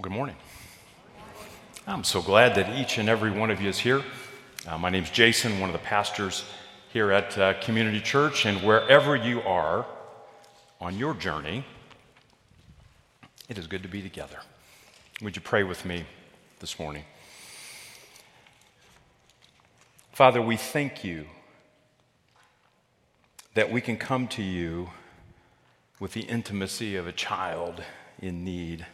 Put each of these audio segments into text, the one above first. Well, good morning. I'm so glad that each and every one of you is here. My name's Jason, one of the pastors here at Community Church, and wherever you are on your journey, it is good to be together. Would you pray with me this morning? Father, we thank you that we can come to you with the intimacy of a child in need,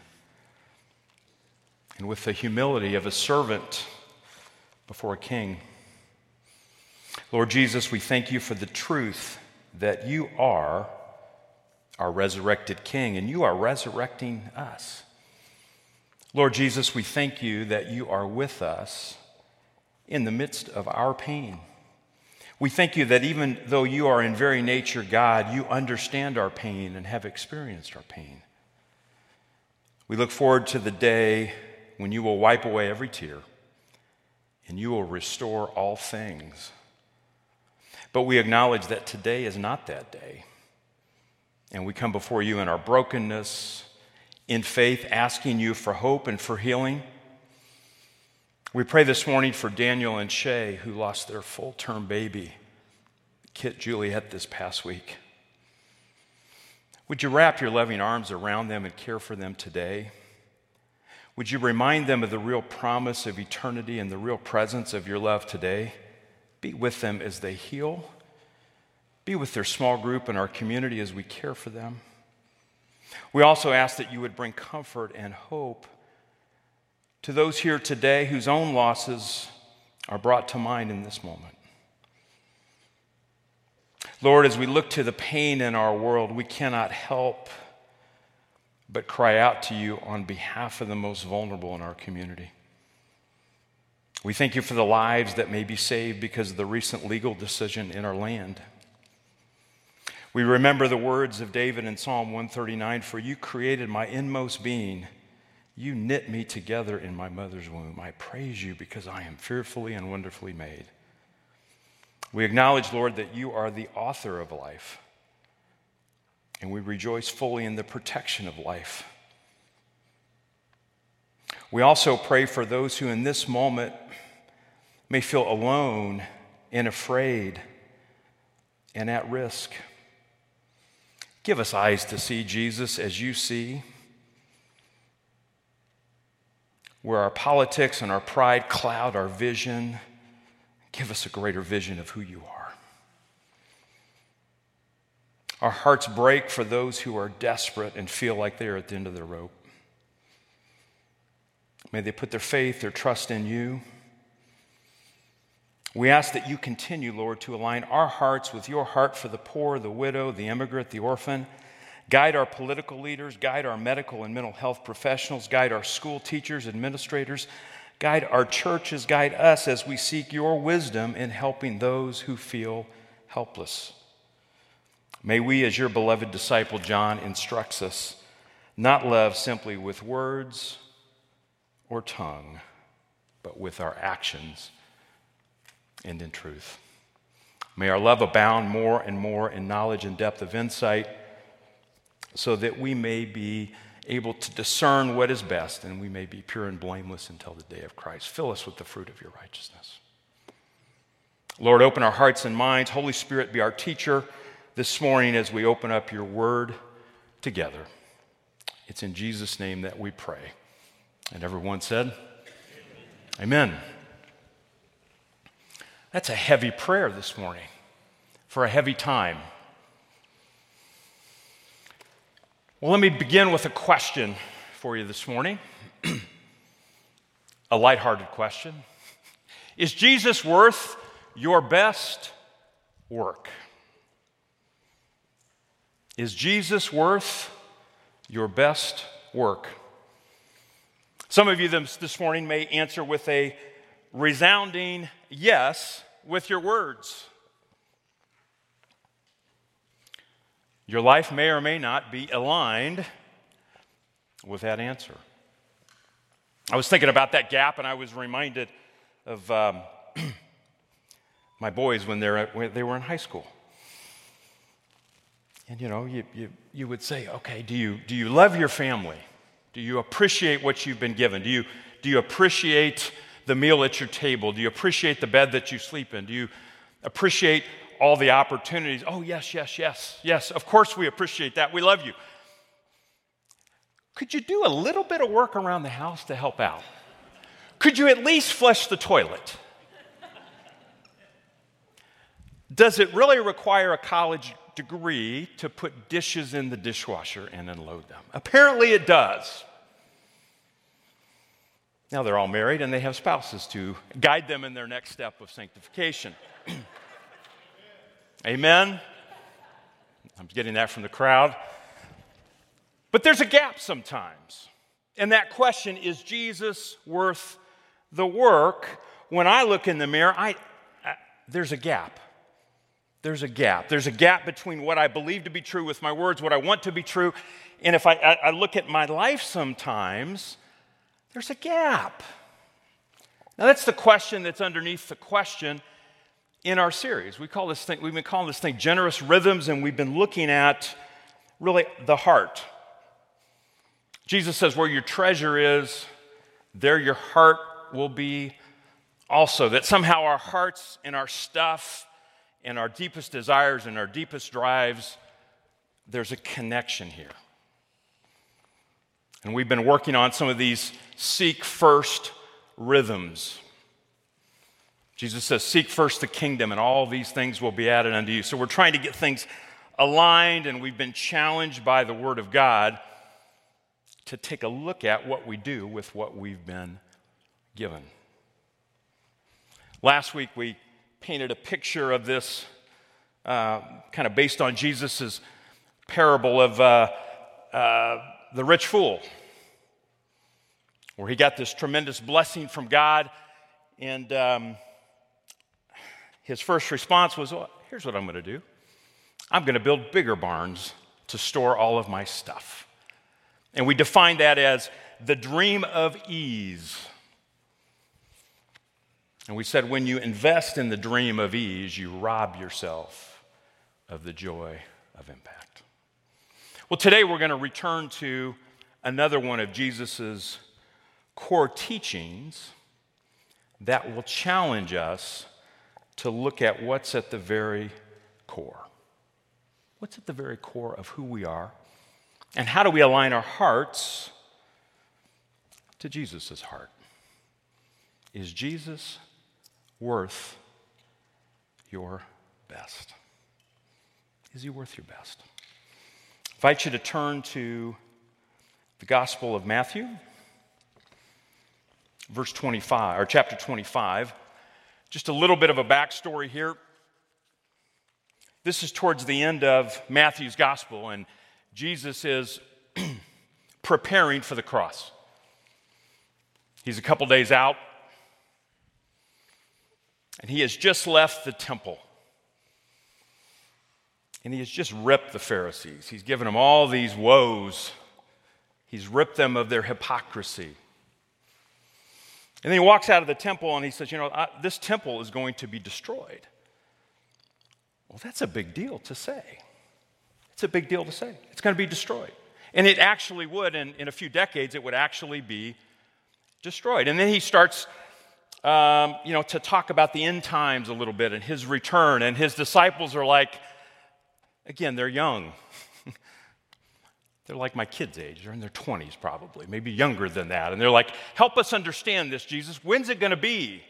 and with the humility of a servant before a king. Lord Jesus, we thank you for the truth that you are our resurrected king, and you are resurrecting us. Lord Jesus, we thank you that you are with us in the midst of our pain. We thank you that even though you are in very nature God, you understand our pain and have experienced our pain. We look forward to the day when you will wipe away every tear, and you will restore all things. But we acknowledge that today is not that day, and we come before you in our brokenness, in faith, asking you for hope and for healing. We pray this morning for Daniel and Shay, who lost their full-term baby, Kit Juliet, this past week. Would you wrap your loving arms around them and care for them today? Would you remind them of the real promise of eternity and the real presence of your love today? Be with them as they heal. Be with their small group and our community as we care for them. We also ask that you would bring comfort and hope to those here today whose own losses are brought to mind in this moment. Lord, as we look to the pain in our world, we cannot help but cry out to you on behalf of the most vulnerable in our community. We thank you for the lives that may be saved because of the recent legal decision in our land. We remember the words of David in Psalm 139, "For you created my inmost being. You knit me together in my mother's womb. I praise you because I am fearfully and wonderfully made." We acknowledge, Lord, that you are the author of life, and we rejoice fully in the protection of life. We also pray for those who in this moment may feel alone and afraid and at risk. Give us eyes to see Jesus as you see, where our politics and our pride cloud our vision. Give us a greater vision of who you are. Our hearts break for those who are desperate and feel like they are at the end of their rope. May they put their faith, their trust in you. We ask that you continue, Lord, to align our hearts with your heart for the poor, the widow, the immigrant, the orphan. Guide our political leaders, guide our medical and mental health professionals, guide our school teachers, administrators, guide our churches, guide us as we seek your wisdom in helping those who feel helpless. May we, as your beloved disciple John instructs us, not love simply with words or tongue, but with our actions and in truth. May our love abound more and more in knowledge and depth of insight, so that we may be able to discern what is best, and we may be pure and blameless until the day of Christ. Fill us with the fruit of your righteousness. Lord, open our hearts and minds. Holy Spirit, be our teacher this morning as we open up your word together. It's in Jesus' name that we pray. And everyone said, Amen. Amen. That's a heavy prayer this morning for a heavy time. Well, let me begin with a question for you this morning, a lighthearted question. Is Jesus worth your best work? Is Jesus worth your best work? Some of you this morning may answer with a resounding yes with your words. Your life may or may not be aligned with that answer. I was thinking about that gap, and I was reminded of my boys when they were in high school. And you know, you would say, "Okay, do you love your family? Do you appreciate what you've been given? Do you appreciate the meal at your table? Do you appreciate the bed that you sleep in? Do you appreciate all the opportunities? Oh, yes, yes, yes, yes. Of course we appreciate that. We love you. Could you do a little bit of work around the house to help out? Could you at least flush the toilet? Does it really require a college degree to put dishes in the dishwasher and unload them? Apparently it does. Now they're all married and they have spouses to guide them in their next step of sanctification. Amen? I'm getting that from the crowd. But there's a gap sometimes. And that question, is Jesus worth the work? When I look in the mirror, there's a gap. There's a gap. There's a gap between what I believe to be true with my words, what I want to be true. And if I look at my life sometimes, there's a gap. Now that's the question that's underneath the question in our series. We've been calling this thing Generous Rhythms, and we've been looking at really the heart. Jesus says, where your treasure is, there your heart will be also. That somehow our hearts and our stuff and our deepest desires and our deepest drives, there's a connection here. And we've been working on some of these seek first rhythms. Jesus says, seek first the kingdom and all these things will be added unto you. So we're trying to get things aligned, and we've been challenged by the Word of God to take a look at what we do with what we've been given. Last week, we painted a picture of this, kind of based on Jesus' parable of the rich fool, where he got this tremendous blessing from God, and his first response was, well, here's what I'm going to do. I'm going to build bigger barns to store all of my stuff. And we define that as the dream of ease. And we said when you invest in the dream of ease, you rob yourself of the joy of impact. Well, today we're going to return to another one of Jesus' core teachings that will challenge us to look at what's at the very core. What's at the very core of who we are? And how do we align our hearts to Jesus' heart? Is Jesus worth your best? Is he worth your best? I invite you to turn to the Gospel of Matthew, verse 25, or chapter 25. Just a little bit of a backstory here. This is towards the end of Matthew's Gospel, and Jesus is preparing for the cross. He's a couple days out, and he has just left the temple. And he has just ripped the Pharisees. He's given them all these woes. He's ripped them of their hypocrisy. And then he walks out of the temple, and he says, this temple is going to be destroyed. Well, that's a big deal to say. It's a big deal to say. It's going to be destroyed. And it actually would, in a few decades, it would actually be destroyed. And then he starts, to talk about the end times a little bit and his return. And his disciples are like, again, they're young. They're like my kids' age. They're in their 20s probably, maybe younger than that. And they're like, help us understand this, Jesus. When's it going to be?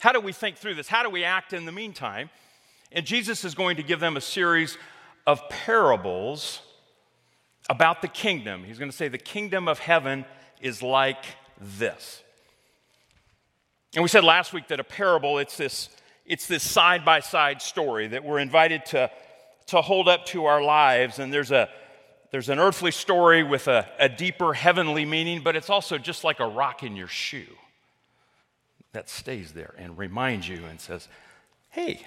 How do we think through this? How do we act in the meantime? And Jesus is going to give them a series of parables about the kingdom. He's going to say the kingdom of heaven is like this. And we said last week that a parable, it's this side-by-side story that we're invited to hold up to our lives. And there's an earthly story with a deeper heavenly meaning, but it's also just like a rock in your shoe that stays there and reminds you and says, hey,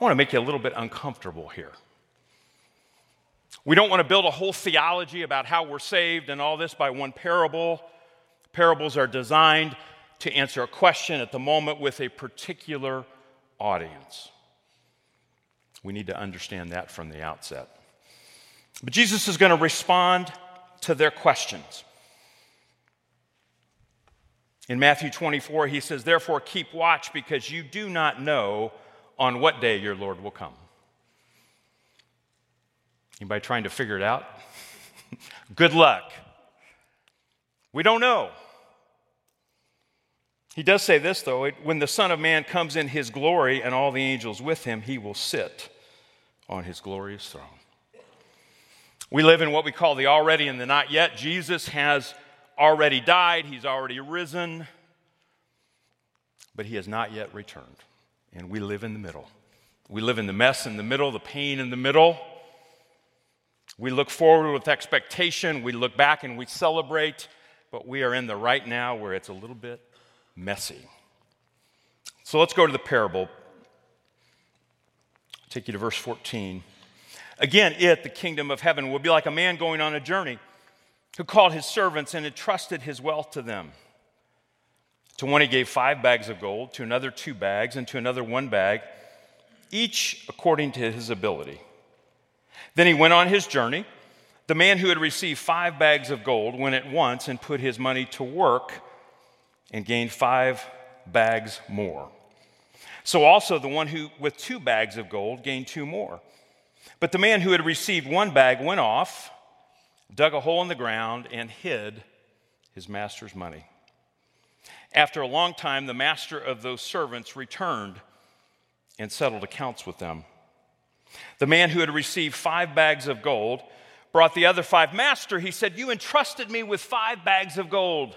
I want to make you a little bit uncomfortable here. We don't want to build a whole theology about how we're saved and all this by one parable. Parables are designed to answer a question at the moment with a particular audience. We need to understand that from the outset. But Jesus is going to respond to their questions. In Matthew 24, he says, "Therefore keep watch, because you do not know on what day your Lord will come." Anybody trying to figure it out? Good luck. We don't know. He does say this, though: when the Son of Man comes in his glory and all the angels with him, he will sit on his glorious throne. We live in what we call the already and the not yet. Jesus has already died. He's already risen. But he has not yet returned. And we live in the middle. We live in the mess in the middle, the pain in the middle. We look forward with expectation. We look back and we celebrate. But we are in the right now where it's a little bit messy. So let's go to the parable. I'll take you to verse 14. Again, the kingdom of heaven will be like a man going on a journey, who called his servants and entrusted his wealth to them. To one he gave 5 bags of gold, to another 2 bags, and to another 1 bag, each according to his ability. Then he went on his journey. The man who had received 5 bags of gold went at once and put his money to work and gained 5 bags more. So also the one who with 2 bags of gold gained 2 more. But the man who had received 1 bag went off, dug a hole in the ground, and hid his master's money. After a long time, the master of those servants returned and settled accounts with them. The man who had received 5 bags of gold brought the other 5. "Master," he said, "you entrusted me with 5 bags of gold.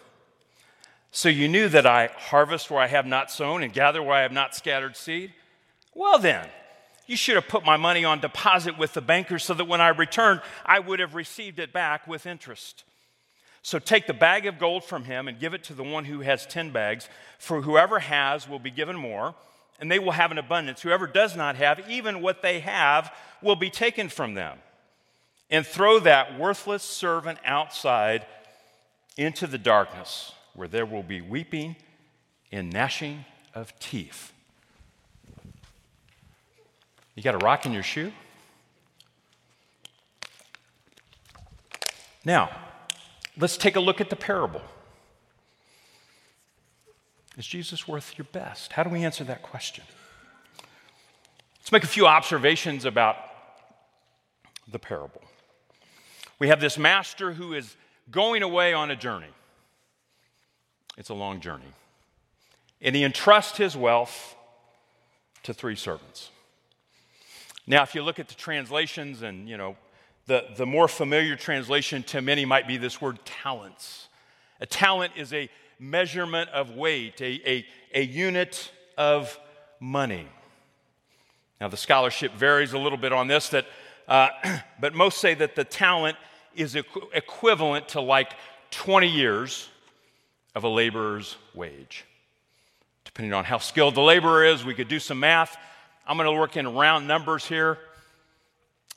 So you knew that I harvest where I have not sown and gather where I have not scattered seed? Well then, you should have put my money on deposit with the banker so that when I returned, I would have received it back with interest. So take the bag of gold from him and give it to the one who has 10 bags, for whoever has will be given more, and they will have an abundance. Whoever does not have, even what they have will be taken from them. And throw that worthless servant outside into the darkness, where there will be weeping and gnashing of teeth." You got a rock in your shoe? Now, let's take a look at the parable. Is Jesus worth your best? How do we answer that question? Let's make a few observations about the parable. We have this master who is going away on a journey. It's a long journey. And he entrusts his wealth to 3 servants. Now, if you look at the translations, and the more familiar translation to many might be this word talents. A talent is a measurement of weight, a unit of money. Now, the scholarship varies a little bit on this, but most say that the talent is equivalent to like 20 years of a laborer's wage. Depending on how skilled the laborer is, we could do some math. I'm going to work in round numbers here,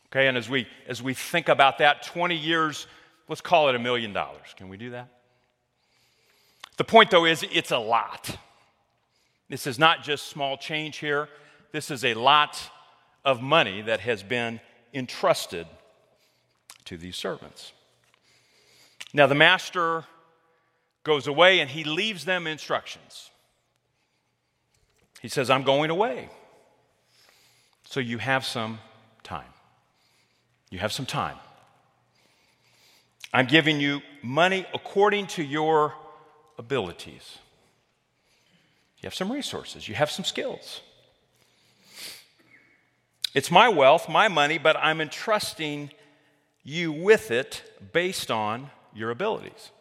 okay? And as we think about that, 20 years, let's call it $1 million. Can we do that? The point, though, is it's a lot. This is not just small change here. This is a lot of money that has been entrusted to these servants. Now, the master goes away, and he leaves them instructions. He says, "I'm going away. So you have some time." You have some time. I'm giving you money according to your abilities. You have some resources. You have some skills. It's my wealth, my money, but I'm entrusting you with it based on your abilities.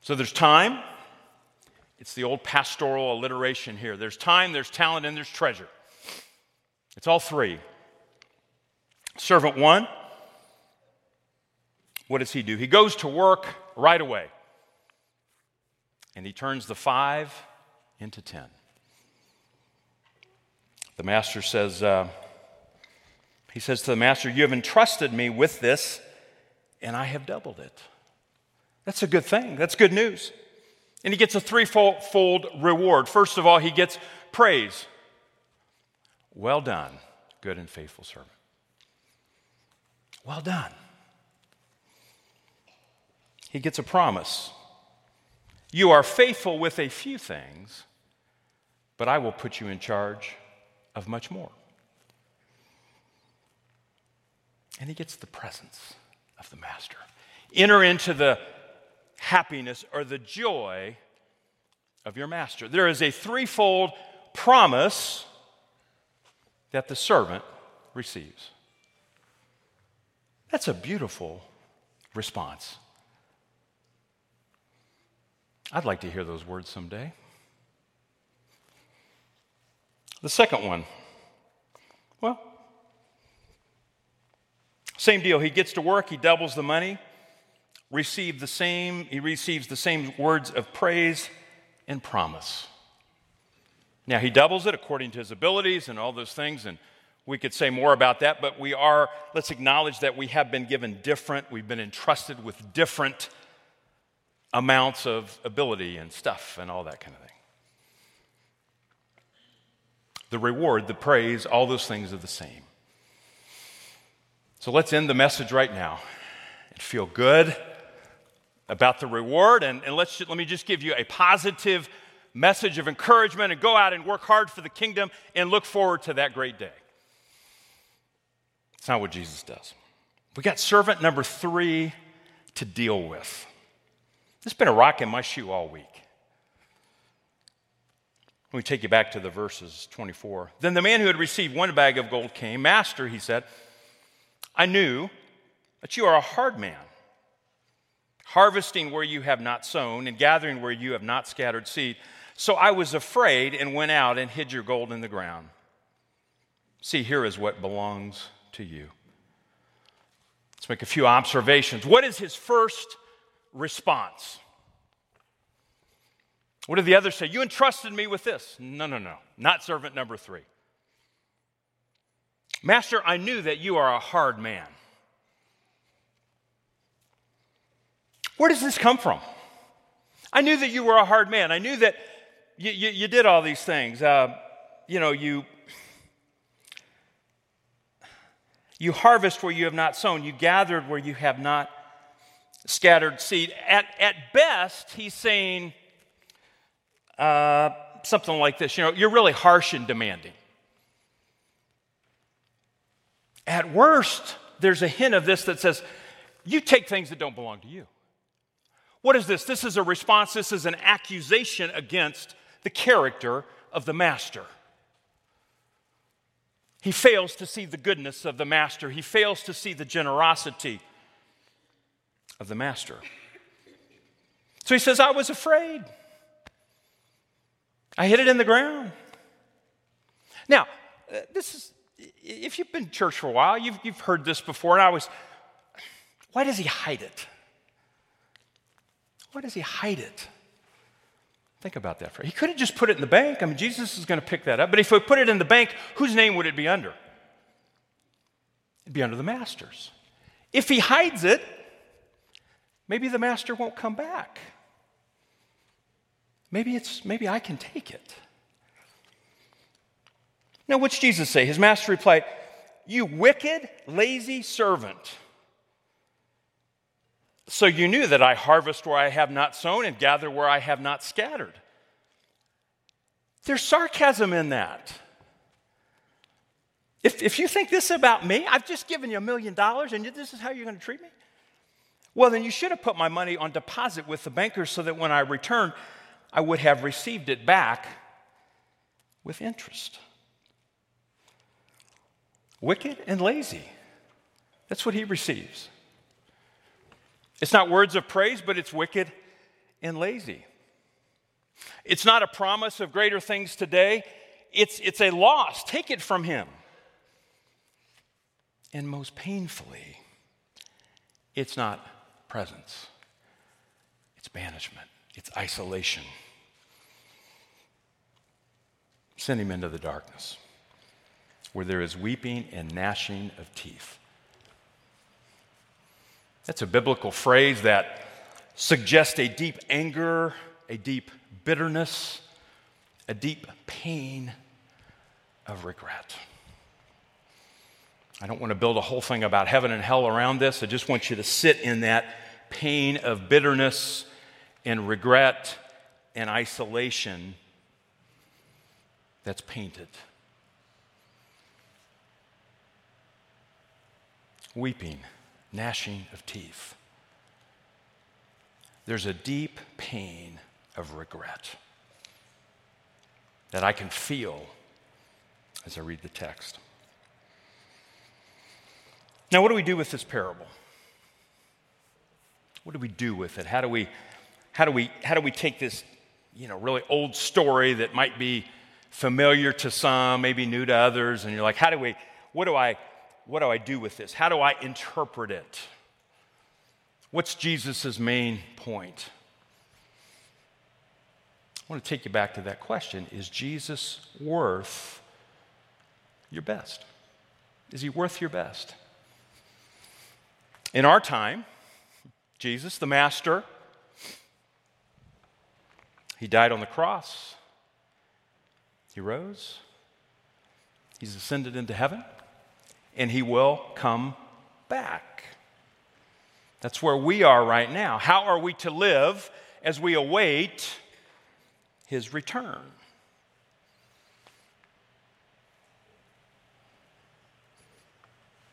So there's time. It's the old pastoral alliteration here. There's time, there's talent, and there's treasure. It's all three. Servant one, what does he do? He goes to work right away. And he turns the 5 into 10. The master says, he says to the master, you have entrusted me with this, and I have doubled it. That's a good thing. That's good news. And he gets a threefold reward. First of all, he gets praise. Well done, good and faithful servant. Well done. He gets a promise. You are faithful with a few things, but I will put you in charge of much more. And he gets the presence of the master. Enter into the happiness or the joy of your master. There is a threefold promise that the servant receives. That's a beautiful response. I'd like to hear those words someday. The second one, well, same deal. He gets to work, he doubles the money, he receives the same words of praise and promise. Now, he doubles it according to his abilities and all those things, and we could say more about that, but let's acknowledge that we have been given different, we've been entrusted with different amounts of ability and stuff and all that kind of thing. The reward, the praise, all those things are the same. So let's end the message right now and feel good about the reward, and let me just give you a positive message of encouragement and go out and work hard for the kingdom and look forward to that great day. It's not what Jesus does. We got servant number 3 to deal with. It's been a rock in my shoe all week. Let me take you back to the verses 24. Then the man who had received 1 bag of gold came. Master, he said, I knew that you are a hard man, harvesting where you have not sown and gathering where you have not scattered seed. So I was afraid and went out and hid your gold in the ground. See, here is what belongs to you. Let's make a few observations. What is his first response? What did the others say? You entrusted me with this. No. Not servant number 3. Master, I knew that you are a hard man. Where does this come from? I knew that you were a hard man. I knew that you did all these things. You harvest where you have not sown. You gathered where you have not scattered seed. At best, he's saying something like this. You're really harsh and demanding. At worst, there's a hint of this that says, you take things that don't belong to you. What is this? This is a response. This is an accusation against the character of the master. He fails to see the goodness of the master. He fails to see the generosity of the master. So he says, I was afraid. I hid it in the ground. Now, if you've been in church for a while, you've heard this before, and why does he hide it? Why does he hide it? Think about that. He could have just put it in the bank. I mean, Jesus is going to pick that up. But if we put it in the bank, whose name would it be under? It'd be under the master's. If he hides it, maybe the master won't come back. Maybe I can take it. Now, what's Jesus say? His master replied, you wicked, lazy servant. So you knew that I harvest where I have not sown and gather where I have not scattered. There's sarcasm in that. If you think this about me, I've just given you $1 million and this is how you're going to treat me? Well, then you should have put my money on deposit with the banker so that when I returned, I would have received it back with interest. Wicked and lazy. That's what he receives. It's not words of praise, but it's wicked and lazy. It's not a promise of greater things today. It's a loss. Take it from him. And most painfully, it's not presence. It's banishment. It's isolation. Send him into the darkness, where there is weeping and gnashing of teeth. That's a biblical phrase that suggests a deep anger, a deep bitterness, a deep pain of regret. I don't want to build a whole thing about heaven and hell around this. I just want you to sit in that pain of bitterness and regret and isolation that's painted. Weeping, gnashing of teeth. There's a deep pain of regret that I can feel as I read the text. Now, what do we do with this parable? What do we do with it? How do we take this, really old story that might be familiar to some, maybe new to others, and you're like, what do I do with this? How do I interpret it? What's Jesus' main point? I want to take you back to that question. Is Jesus worth your best? Is he worth your best? In our time, Jesus, the Master, he died on the cross. He rose. He's ascended into heaven. And he will come back. That's where we are right now. How are we to live as we await his return?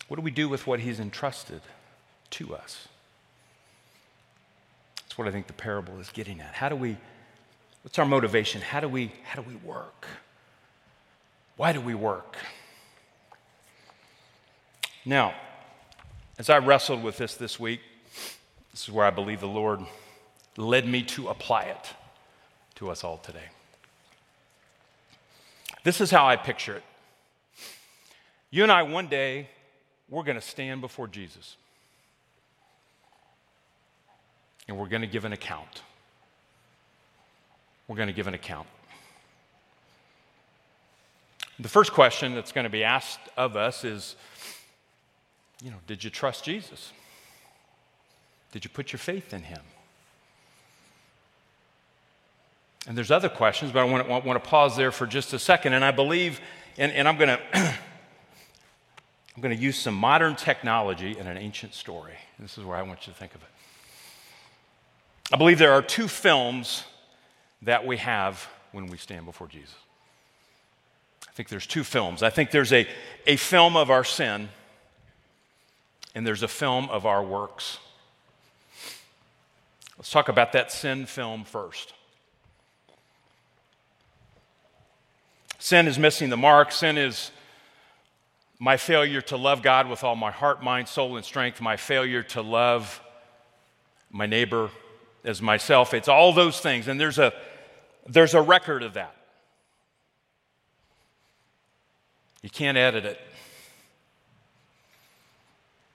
What do we do with what he's entrusted to us? That's what I think the parable is getting at. What's our motivation? How do we work? Why do we work? Now, as I wrestled with this week, this is where I believe the Lord led me to apply it to us all today. This is how I picture it. You and I, one day, we're going to stand before Jesus. And we're going to give an account. We're going to give an account. The first question that's going to be asked of us is, did you trust Jesus? Did you put your faith in him? And there's other questions, but I want to pause there for just a second. And I believe, and I'm going to use some modern technology in an ancient story. And this is where I want you to think of it. I believe there are two films that we have when we stand before Jesus. I think there's two films. I think there's a film of our sin, and there's a film of our works. Let's talk about that sin film first. Sin is missing the mark. Sin is my failure to love God with all my heart, mind, soul, and strength, my failure to love my neighbor as myself. It's all those things, and there's a record of that. You can't edit it.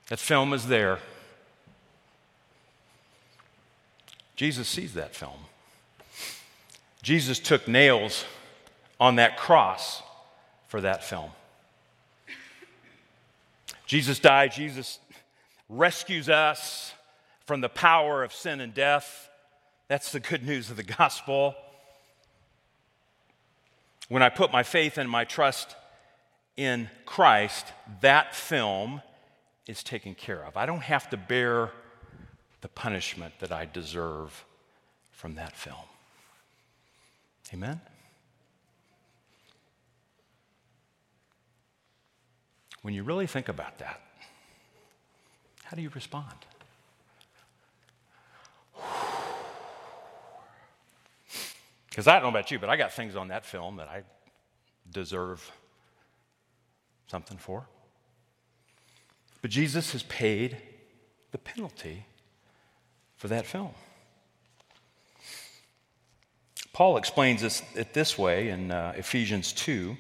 That film is there. Jesus sees that film. Jesus took nails on that cross for that film. Jesus died. Jesus rescues us from the power of sin and death. That's the good news of the gospel. When I put my faith and my trust in Christ, that film is taken care of. I don't have to bear the punishment that I deserve from that film. Amen? When you really think about that, how do you respond? Because I don't know about you, but I got things on that film that I deserve something for. But Jesus has paid the penalty for that film. Paul explains it this way in Ephesians 2.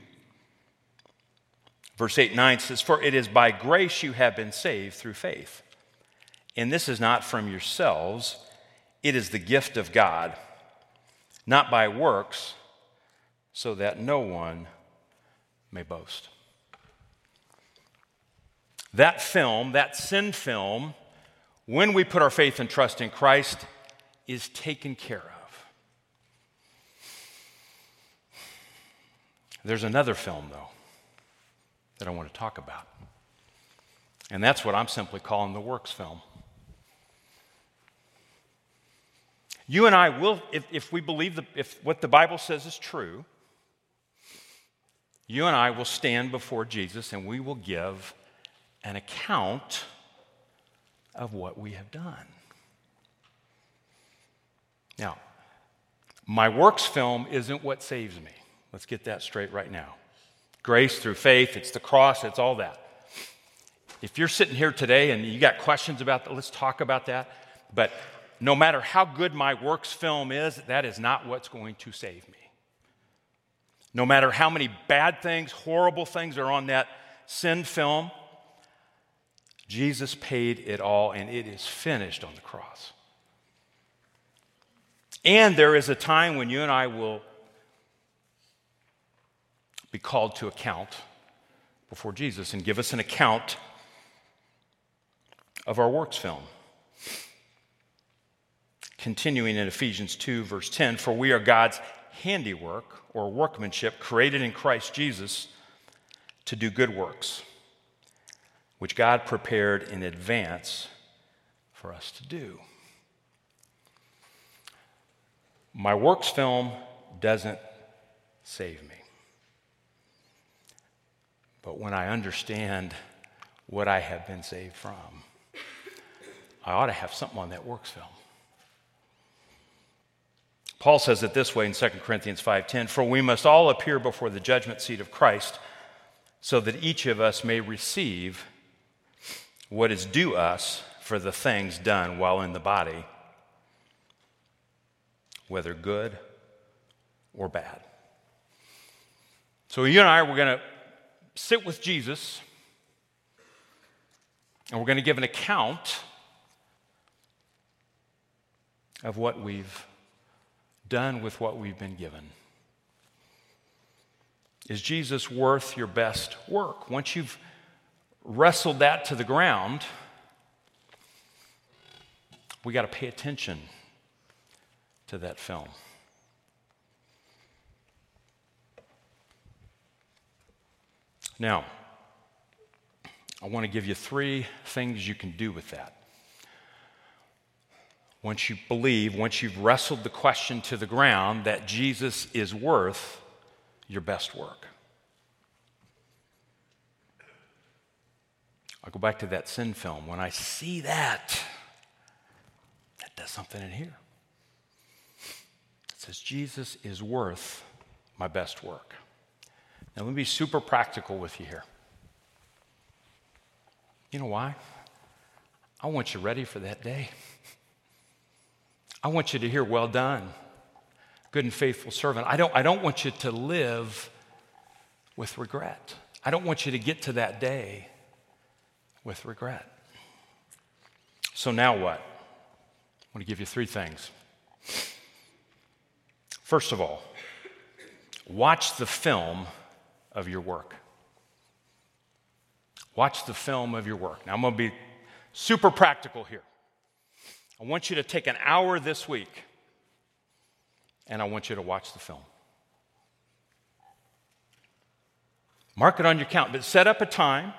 Verse 8 and 9 says, "For it is by grace you have been saved through faith. And this is not from yourselves, it is the gift of God, not by works, so that no one may boast." That film, that sin film, when we put our faith and trust in Christ, is taken care of. There's another film, though, that I want to talk about. And that's what I'm simply calling the works film. You and I will, if we believe if what the Bible says is true, you and I will stand before Jesus and we will give an account of what we have done. Now, my works film isn't what saves me. Let's get that straight right now. Grace through faith, it's the cross, it's all that. If you're sitting here today and you got questions about that, let's talk about that. But no matter how good my works film is, that is not what's going to save me. No matter how many bad things, horrible things are on that sin film, Jesus paid it all and it is finished on the cross. And there is a time when you and I will be called to account before Jesus and give us an account of our works film. Continuing in Ephesians 2, verse 10, "For we are God's handiwork or workmanship created in Christ Jesus to do good works, which God prepared in advance for us to do." My works film doesn't save me. But when I understand what I have been saved from, I ought to have something on that works film. Paul says it this way in 2 Corinthians 5:10, "For we must all appear before the judgment seat of Christ, so that each of us may receive what is due us for the things done while in the body, whether good or bad." So you and I, we're going to sit with Jesus, and we're going to give an account of what we've done with what we've been given. Is Jesus worth your best work? Once you've wrestled that to the ground, we got to pay attention to that film. Now, I want to give you three things you can do with that. Once you believe, once you've wrestled the question to the ground that Jesus is worth your best work. I'll go back to that sin film. When I see that, that does something in here. It says, Jesus is worth my best work. Now, let me be super practical with you here. You know why? I want you ready for that day. I want you to hear, "Well done, good and faithful servant." I don't want you to live with regret. I don't want you to get to that day with regret. So now what? I want to give you three things. First of all, watch the film of your work. Watch the film of your work. Now, I'm going to be super practical here. I want you to take an hour this week, and I want you to watch the film. Mark it on your calendar, but set up a time.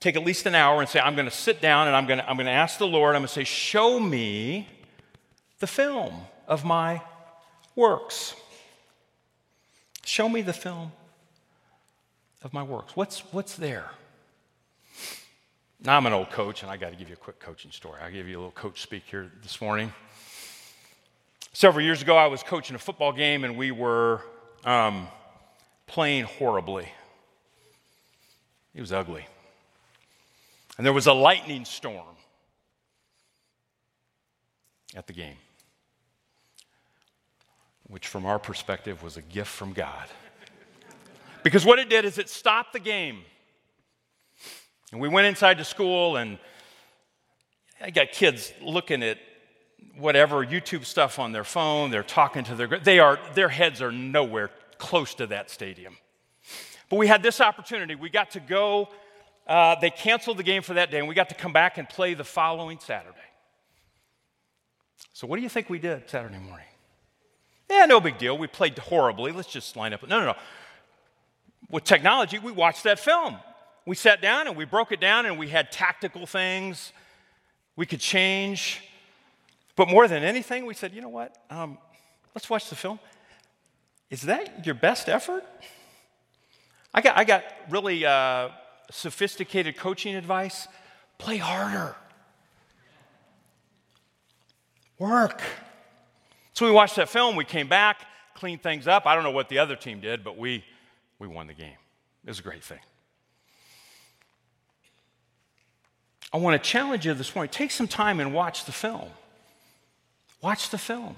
Take at least an hour and say, "I'm going to sit down and I'm going to ask the Lord. I'm going to say, show me the film of my works. Show me the film of my works. What's there? Now, I'm an old coach, and I got to give you a quick coaching story. I'll give you a little coach speak here this morning. Several years ago, I was coaching a football game, and we were playing horribly. It was ugly. And there was a lightning storm at the game, which from our perspective was a gift from God. Because what it did is it stopped the game. And we went inside to school, and I got kids looking at whatever YouTube stuff on their phone. They're talking to their heads are nowhere close to that stadium. But we had this opportunity. We got to go. They canceled the game for that day, and we got to come back and play the following Saturday. So what do you think we did Saturday morning? Yeah, no big deal. We played horribly. Let's just line up. No. With technology, we watched that film. We sat down and we broke it down and we had tactical things we could change. But more than anything, we said, you know what? Let's watch the film. Is that your best effort? I got really sophisticated coaching advice. Play harder. Work. So we watched that film. We came back, cleaned things up. I don't know what the other team did, but we won the game. It was a great thing. I want to challenge you this morning. Take some time and watch the film. Watch the film.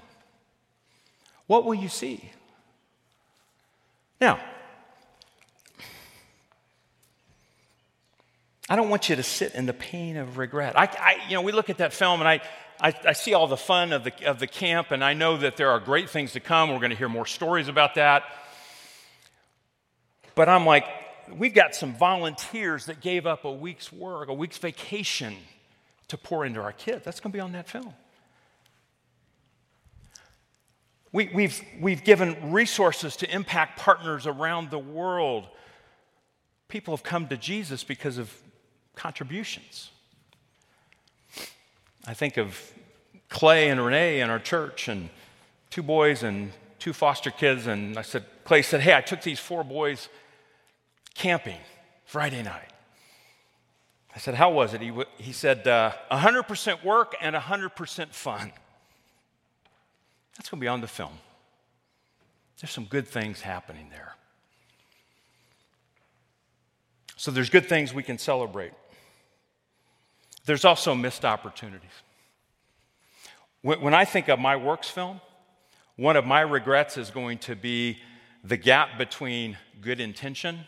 What will you see? Now, I don't want you to sit in the pain of regret. We look at that film, and I see all the fun of the camp, and I know that there are great things to come. We're going to hear more stories about that. But I'm like, we've got some volunteers that gave up a week's work, a week's vacation to pour into our kids. That's going to be on that film. We've given resources to impact partners around the world. People have come to Jesus because of contributions. I think of Clay and Renee in our church and 2 boys and 2 foster kids. And Clay said, hey, I took these 4 boys camping Friday night. I said, how was it? He said, 100% work and 100% fun. That's going to be on the film. There's some good things happening there. So there's good things we can celebrate. There's also missed opportunities. When I think of my works film, one of my regrets is going to be the gap between good intention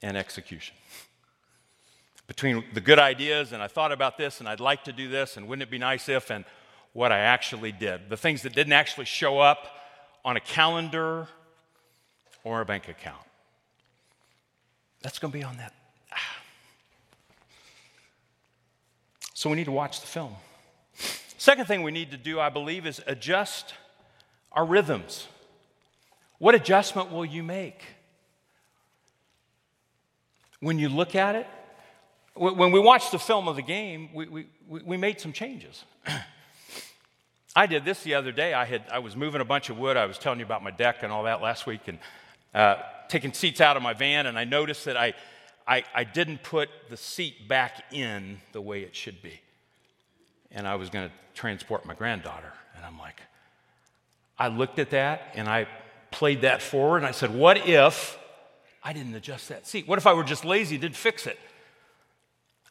and execution. Between the good ideas, and I thought about this, and I'd like to do this, and wouldn't it be nice if, and what I actually did. The things that didn't actually show up on a calendar or a bank account. That's going to be on that. So we need to watch the film. Second thing we need to do, I believe, is adjust our rhythms. What adjustment will you make? When you look at it, when we watched the film of the game, we made some changes. I did this the other day. I was moving a bunch of wood. I was telling you about my deck and all that last week and taking seats out of my van, and I noticed that I didn't put the seat back in the way it should be. And I was going to transport my granddaughter. And I'm like, I looked at that, and I played that forward, and I said, what if I didn't adjust that seat? What if I were just lazy and didn't fix it?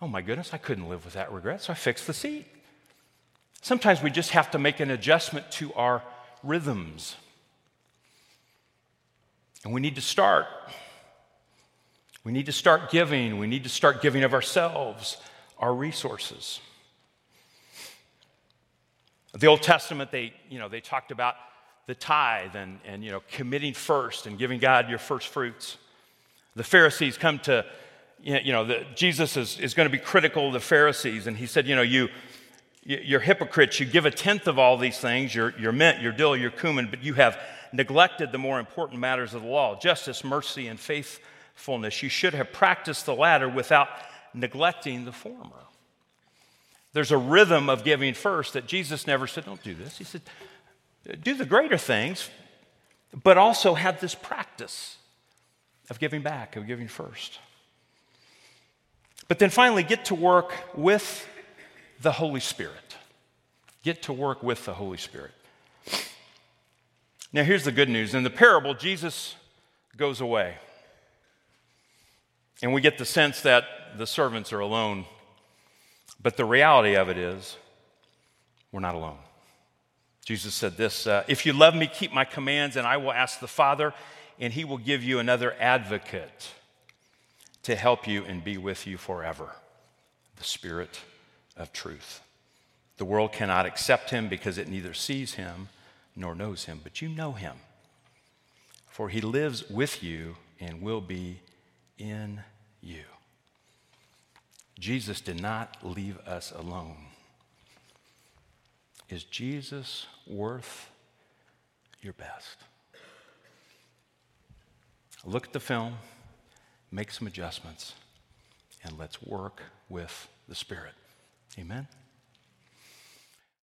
Oh, my goodness, I couldn't live with that regret, so I fixed the seat. Sometimes we just have to make an adjustment to our rhythms. And we need to start. We need to start giving. We need to start giving of ourselves, our resources. The Old Testament, they talked about the tithe and committing first and giving God your first fruits. The Pharisees come to, Jesus is going to be critical of the Pharisees, and he said, you're hypocrites, you give a tenth of all these things, your mint, your dill, your cumin, but you have neglected the more important matters of the law, justice, mercy, and faithfulness. You should have practiced the latter without neglecting the former. There's a rhythm of giving first that Jesus never said, don't do this. He said, do the greater things, but also have this practice of giving back, of giving first. But then finally, get to work with the Holy Spirit. Get to work with the Holy Spirit. Now, here's the good news. In the parable, Jesus goes away. And we get the sense that the servants are alone. But the reality of it is, we're not alone. Jesus said this, if you love me, keep my commands, and I will ask the Father, and he will give you another advocate to help you and be with you forever, the Spirit of truth. The world cannot accept him because it neither sees him nor knows him, but you know him, for he lives with you and will be in you. Jesus did not leave us alone. Is Jesus worth your best? Look at the film, make some adjustments, and let's work with the Spirit. Amen?